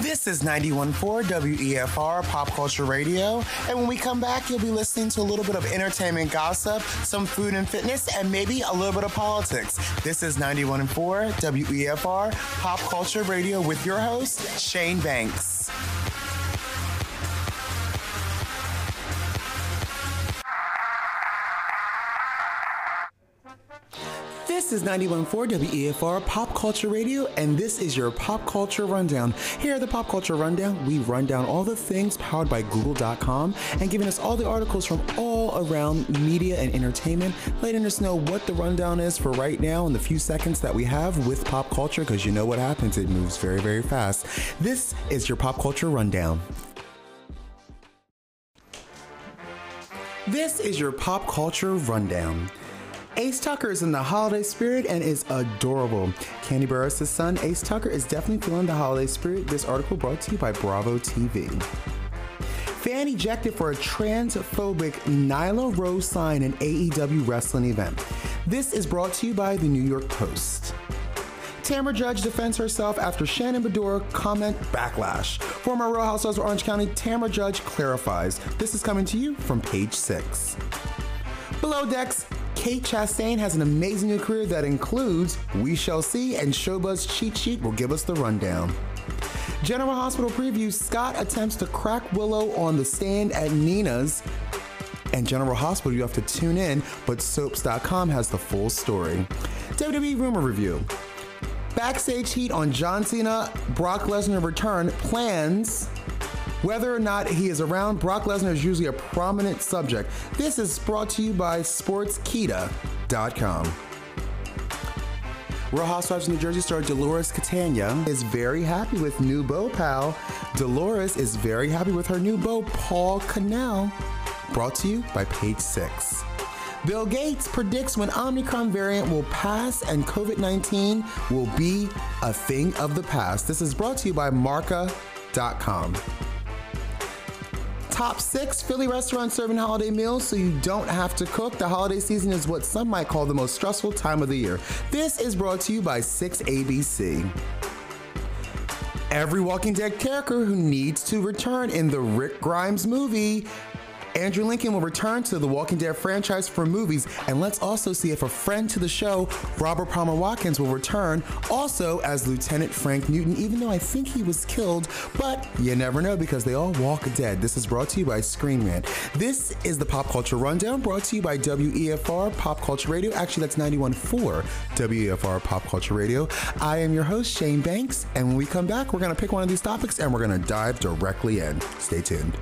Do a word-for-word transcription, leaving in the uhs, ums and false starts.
This is ninety-one point four W E F R Pop Culture Radio, and when we come back, you'll be listening to a little bit of entertainment gossip, some food and fitness, and maybe a little bit of politics. This is ninety-one point four W E F R Pop Culture Radio with your host, Shane Banks. This is ninety-one point four W E F R Pop Culture Radio, and this is your Pop Culture Rundown. Here at the Pop Culture Rundown, we run down all the things powered by Google dot com and giving us all the articles from all around media and entertainment, letting us know what the rundown is for right now in the few seconds that we have with pop culture, because you know what happens, it moves very, very fast. This is your Pop Culture Rundown. This is your Pop Culture Rundown. Ace Tucker is in the holiday spirit and is adorable. Candy Burris' son, Ace Tucker, is definitely feeling the holiday spirit. This article brought to you by Bravo T V. Fan ejected for a transphobic Nyla Rose sign in A E W wrestling event. This is brought to you by the New York Post. Tamra Judge defends herself after Shannon Bedore comment backlash. Former Real Housewives of Orange County, Tamra Judge clarifies. This is coming to you from Page Six. Below Decks, Kate Chastain has an amazing new career that includes We Shall See, and Showbuzz Cheat Sheet will give us the rundown. General Hospital preview, Scott attempts to crack Willow on the stand at Nina's. And General Hospital, you have to tune in, but soaps dot com has the full story. W W E rumor review. Backstage heat on John Cena, Brock Lesnar return, plans. Whether or not he is around, Brock Lesnar is usually a prominent subject. This is brought to you by sports kita dot com. Real Housewives of New Jersey star Dolores Catania is very happy with new beau pal. Dolores is very happy with her new beau, Paul Canal. Brought to you by Page Six. Bill Gates predicts when Omicron variant will pass and COVID nineteen will be a thing of the past. This is brought to you by Marca dot com. Top six Philly restaurants serving holiday meals so you don't have to cook. The holiday season is what some might call the most stressful time of the year. This is brought to you by six A B C. Every Walking Dead character who needs to return in the Rick Grimes movie. Andrew Lincoln will return to the Walking Dead franchise for movies, and let's also see if a friend to the show, Robert Palmer Watkins, will return also as Lieutenant Frank Newton, even though I think he was killed, but you never know because they all walk dead. This is brought to you by Screen Man. This is the Pop Culture Rundown brought to you by W E F R Pop Culture Radio. Actually, that's ninety-one point four W E F R Pop Culture Radio. I am your host, Shane Banks, and when we come back, we're going to pick one of these topics and we're going to dive directly in. Stay tuned.